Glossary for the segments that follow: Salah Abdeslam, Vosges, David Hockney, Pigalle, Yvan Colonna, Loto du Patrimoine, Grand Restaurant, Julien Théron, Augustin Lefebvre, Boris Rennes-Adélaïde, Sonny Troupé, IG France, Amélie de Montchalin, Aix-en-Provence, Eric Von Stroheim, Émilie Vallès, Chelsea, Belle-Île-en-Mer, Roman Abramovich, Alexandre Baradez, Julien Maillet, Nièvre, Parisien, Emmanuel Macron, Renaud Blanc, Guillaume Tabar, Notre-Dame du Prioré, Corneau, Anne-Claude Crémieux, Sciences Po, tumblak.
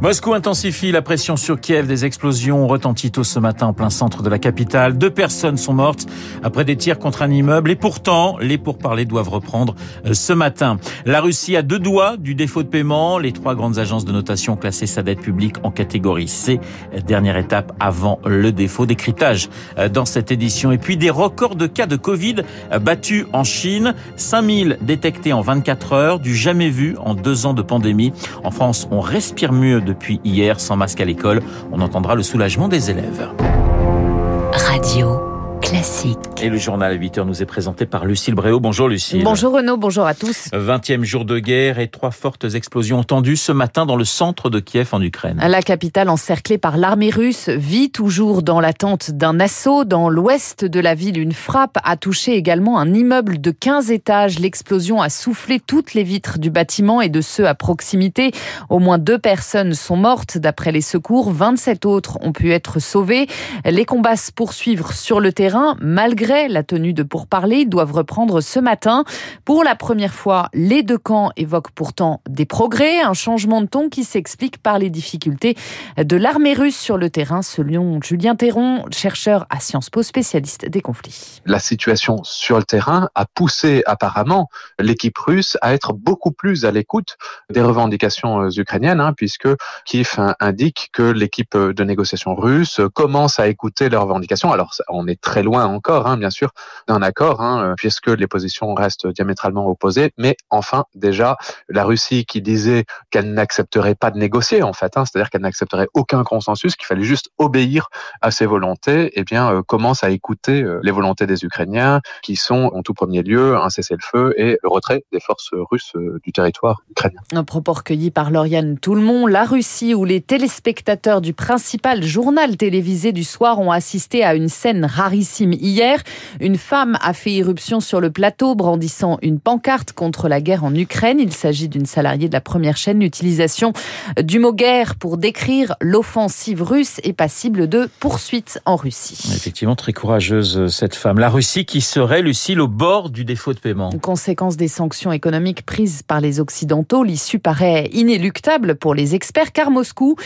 Moscou intensifie la pression sur Kiev. Des explosions retentit tôt ce matin en plein centre de la capitale. 2 personnes sont mortes après des tirs contre un immeuble. Et pourtant, les pourparlers doivent reprendre ce matin. La Russie a 2 doigts du défaut de paiement. Les 3 grandes agences de notation ont classé sa dette publique en catégorie C. Dernière étape avant le défaut, décryptage dans cette édition. Et puis des records de cas de Covid battus en Chine. 5000 détectés en 24 heures, du jamais vu en 2 ans de pandémie. En France, on respire mieux depuis hier, sans masque à l'école. On entendra le soulagement des élèves. Radio Classique. Et le journal à 8h nous est présenté par Lucille Bréau. Bonjour Lucille. Bonjour Renaud, bonjour à tous. 20e jour de guerre et 3 fortes explosions entendues ce matin dans le centre de Kiev en Ukraine. La capitale encerclée par l'armée russe vit toujours dans l'attente d'un assaut. Dans l'ouest de la ville, une frappe a touché également un immeuble de 15 étages. L'explosion a soufflé toutes les vitres du bâtiment et de ceux à proximité. Au moins 2 personnes sont mortes d'après les secours. 27 autres ont pu être sauvées. Les combats se poursuivent sur le terrain. Malgré la tenue de pourparlers, ils doivent reprendre ce matin. Pour la première fois, les 2 camps évoquent pourtant des progrès, un changement de ton qui s'explique par les difficultés de l'armée russe sur le terrain, selon Julien Théron, chercheur à Sciences Po, spécialiste des conflits. La situation sur le terrain a poussé apparemment l'équipe russe à être beaucoup plus à l'écoute des revendications ukrainiennes, puisque Kiev indique que l'équipe de négociation russe commence à écouter leurs revendications. Alors, on est très loin encore, bien sûr, d'un accord, puisque les positions restent diamétralement opposées. Mais enfin, déjà, la Russie qui disait qu'elle n'accepterait pas de négocier, en fait, c'est-à-dire qu'elle n'accepterait aucun consensus, qu'il fallait juste obéir à ses volontés, commence à écouter les volontés des Ukrainiens, qui sont en tout premier lieu un cessez-le-feu et le retrait des forces russes du territoire ukrainien. Un propos recueilli par Lauriane Toulmont. La Russie, où les téléspectateurs du principal journal télévisé du soir ont assisté à une scène rarissime. Hier, une femme a fait irruption sur le plateau brandissant une pancarte contre la guerre en Ukraine. Il s'agit d'une salariée de la première chaîne. L'utilisation du mot guerre pour décrire l'offensive russe est passible de poursuites en Russie. Effectivement, très courageuse cette femme. La Russie qui serait, Lucille, au bord du défaut de paiement. Conséquence des sanctions économiques prises par les Occidentaux, l'issue paraît inéluctable pour les experts car Moscou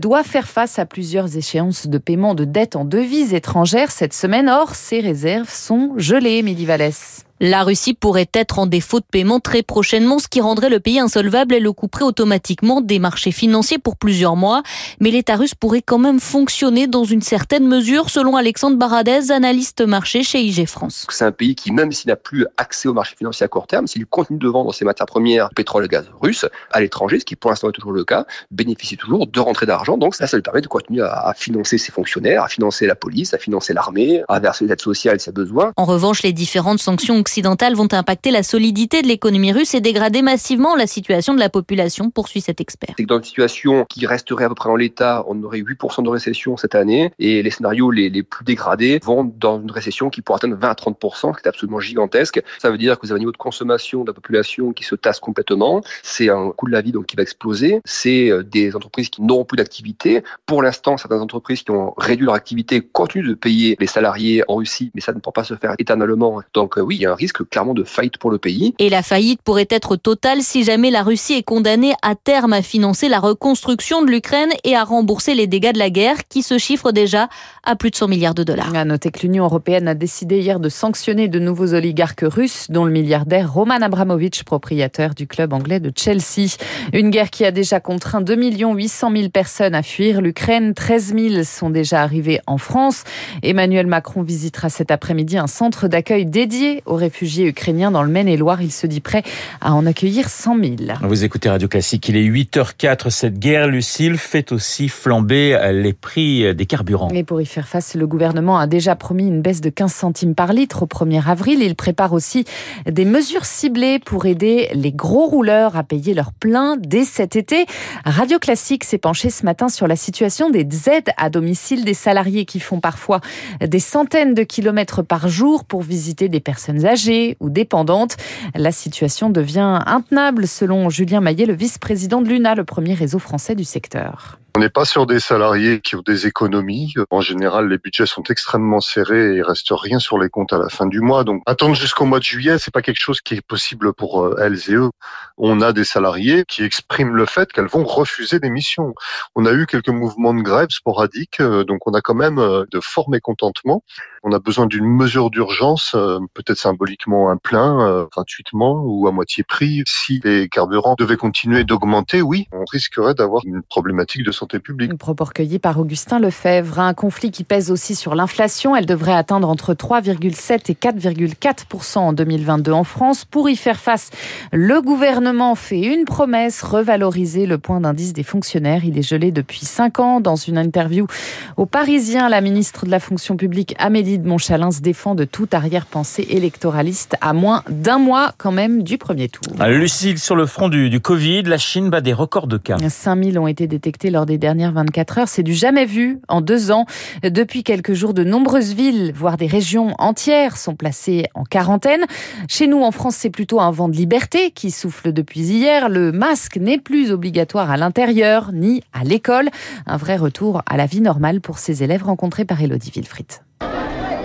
doit faire face à plusieurs échéances de paiement de dettes en devises étrangères cette semaine. Or, ces réserves sont gelées, Émilie Vallès. La Russie pourrait être en défaut de paiement très prochainement, ce qui rendrait le pays insolvable et le couperait automatiquement des marchés financiers pour plusieurs mois. Mais l'État russe pourrait quand même fonctionner dans une certaine mesure, selon Alexandre Baradez, analyste marché chez IG France. C'est un pays qui, même s'il n'a plus accès aux marchés financiers à court terme, s'il continue de vendre ses matières premières, pétrole et gaz russes, à l'étranger, ce qui pour l'instant est toujours le cas, bénéficie toujours de rentrées d'argent. Donc ça lui permet de continuer à financer ses fonctionnaires, à financer la police, à financer l'armée, à verser les aides sociales si besoin. En revanche, les différentes sanctions occidentales vont impacter la solidité de l'économie russe et dégrader massivement la situation de la population, poursuit cet expert. C'est que dans une situation qui resterait à peu près en l'état, on aurait 8% de récession cette année et les scénarios les plus dégradés vont dans une récession qui pourrait atteindre 20 à 30%, ce qui est absolument gigantesque. Ça veut dire que vous avez un niveau de consommation de la population qui se tasse complètement. C'est un coût de la vie donc qui va exploser. C'est des entreprises qui n'auront plus d'activité. Pour l'instant, certaines entreprises qui ont réduit leur activité continuent de payer les salariés en Russie, mais ça ne peut pas se faire éternellement. Donc oui, il y a un risque clairement de faillite pour le pays. Et la faillite pourrait être totale si jamais la Russie est condamnée à terme à financer la reconstruction de l'Ukraine et à rembourser les dégâts de la guerre qui se chiffrent déjà à plus de 100 milliards de dollars. À noter que l'Union européenne a décidé hier de sanctionner de nouveaux oligarques russes, dont le milliardaire Roman Abramovich, propriétaire du club anglais de Chelsea. Une guerre qui a déjà contraint 2 800 000 personnes à fuir l'Ukraine. 13 000 sont déjà arrivés en France. Emmanuel Macron visitera cet après-midi un centre d'accueil dédié aux réfugiés ukrainiens dans le Maine-et-Loire. Il se dit prêt à en accueillir 100 000. Vous écoutez Radio Classique, il est 8h04. Cette guerre, Lucille, fait aussi flamber les prix des carburants. Et pour y faire face, le gouvernement a déjà promis une baisse de 15 centimes par litre au 1er avril. Il prépare aussi des mesures ciblées pour aider les gros rouleurs à payer leur plein dès cet été. Radio Classique s'est penché ce matin sur la situation des aides à domicile des salariés qui font parfois des centaines de kilomètres par jour pour visiter des personnes âgées. âgées ou dépendantes. La situation devient intenable, selon Julien Maillet, le vice-président de l'UNA, le premier réseau français du secteur. On n'est pas sur des salariés qui ont des économies. En général, les budgets sont extrêmement serrés et il reste rien sur les comptes à la fin du mois. Donc, attendre jusqu'au mois de juillet, c'est pas quelque chose qui est possible pour elles et eux. On a des salariés qui expriment le fait qu'elles vont refuser des missions. On a eu quelques mouvements de grève sporadiques, donc on a quand même de forts mécontentements. On a besoin d'une mesure d'urgence, peut-être symboliquement un plein, gratuitement ou à moitié prix. Si les carburants devaient continuer d'augmenter, oui, on risquerait d'avoir une problématique de santé. Une propos recueillie par Augustin Lefebvre. Un conflit qui pèse aussi sur l'inflation. Elle devrait atteindre entre 3,7 et 4,4% en 2022 en France. Pour y faire face, le gouvernement fait une promesse, revaloriser le point d'indice des fonctionnaires. Il est gelé depuis 5 ans. Dans une interview au Parisien, la ministre de la fonction publique, Amélie de Montchalin, se défend de toute arrière-pensée électoraliste à moins d'un mois quand même du premier tour. Lucille, sur le front du Covid, la Chine bat des records de cas. 5000 ont été détectés lors des dernières 24 heures, c'est du jamais vu en 2 ans. Depuis quelques jours, de nombreuses villes, voire des régions entières, sont placées en quarantaine. Chez nous, en France, c'est plutôt un vent de liberté qui souffle depuis hier. Le masque n'est plus obligatoire à l'intérieur, ni à l'école. Un vrai retour à la vie normale pour ces élèves rencontrés par Élodie Villefritte.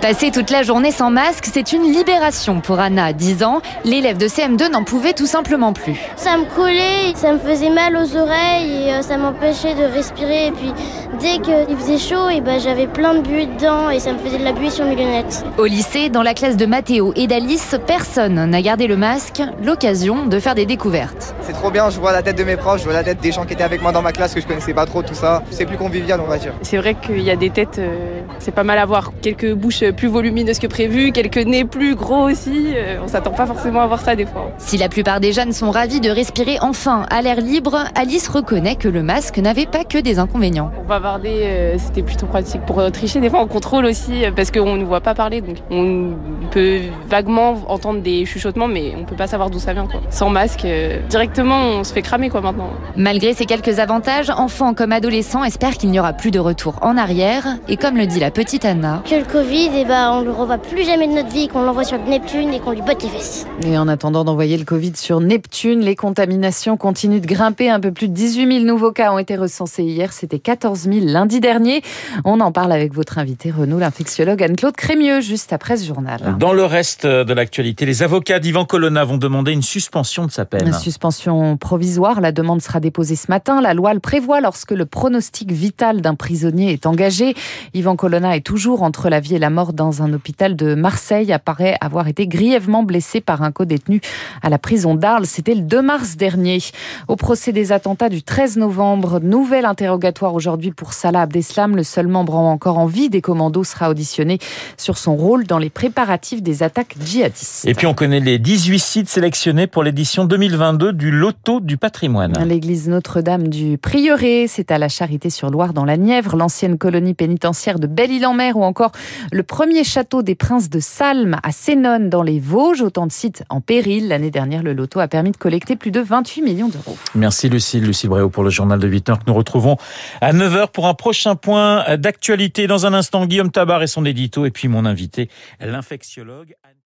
Passer toute la journée sans masque, c'est une libération pour Anna, 10 ans. L'élève de CM2 n'en pouvait tout simplement plus. Ça me collait, ça me faisait mal aux oreilles et ça m'empêchait de respirer. Et puis dès qu'il faisait chaud, et j'avais plein de buées dedans et ça me faisait de la buée sur mes lunettes. Au lycée, dans la classe de Mathéo et d'Alice, personne n'a gardé le masque, l'occasion de faire des découvertes. C'est trop bien, je vois la tête de mes profs, je vois la tête des gens qui étaient avec moi dans ma classe que je connaissais pas trop, tout ça. C'est plus convivial, on va dire. C'est vrai qu'il y a des têtes, c'est pas mal à voir. Quelques bouches plus volumineuses que prévu, quelques nez plus gros aussi. On s'attend pas forcément à voir ça des fois. Si la plupart des jeunes sont ravis de respirer enfin à l'air libre, Alice reconnaît que le masque n'avait pas que des inconvénients. Pour bavarder, c'était plutôt pratique pour tricher. Des fois, on contrôle aussi parce qu'on ne voit pas parler. Donc on peut vaguement entendre des chuchotements, mais on peut pas savoir d'où ça vient, quoi. Sans masque, directement, on se fait cramer, quoi, maintenant. Malgré ces quelques avantages, enfants comme adolescents espèrent qu'il n'y aura plus de retour en arrière. Et comme le dit la petite Anna, que le Covid est... on ne le revoit plus jamais de notre vie, qu'on l'envoie sur Neptune et qu'on lui botte les fesses. Et en attendant d'envoyer le Covid sur Neptune, les contaminations continuent de grimper. Un peu plus de 18 000 nouveaux cas ont été recensés hier. C'était 14 000 lundi dernier. On en parle avec votre invité, Renaud, l'infectiologue Anne-Claude Crémieux, juste après ce journal. Dans le reste de l'actualité, les avocats d'Yvan Colonna vont demander une suspension de sa peine. Une suspension provisoire. La demande sera déposée ce matin. La loi le prévoit lorsque le pronostic vital d'un prisonnier est engagé. Yvan Colonna est toujours entre la vie et la mort dans un hôpital de Marseille, apparaît avoir été grièvement blessé par un co-détenu à la prison d'Arles. C'était le 2 mars dernier. Au procès des attentats du 13 novembre, nouvel interrogatoire aujourd'hui pour Salah Abdeslam. Le seul membre encore en vie des commandos sera auditionné sur son rôle dans les préparatifs des attaques djihadistes. Et puis on connaît les 18 sites sélectionnés pour l'édition 2022 du Loto du Patrimoine. L'église Notre-Dame du Prioré, c'est à la Charité sur Loire dans la Nièvre, l'ancienne colonie pénitentiaire de Belle-Île-en-Mer ou encore le premier château des princes de Salm à Sénone dans les Vosges, autant de sites en péril. L'année dernière, le loto a permis de collecter plus de 28 millions d'euros. Merci Lucille Bréau pour le journal de 8h que nous retrouvons à 9h pour un prochain point d'actualité. Dans un instant, Guillaume Tabar et son édito et puis mon invité, l'infectiologue...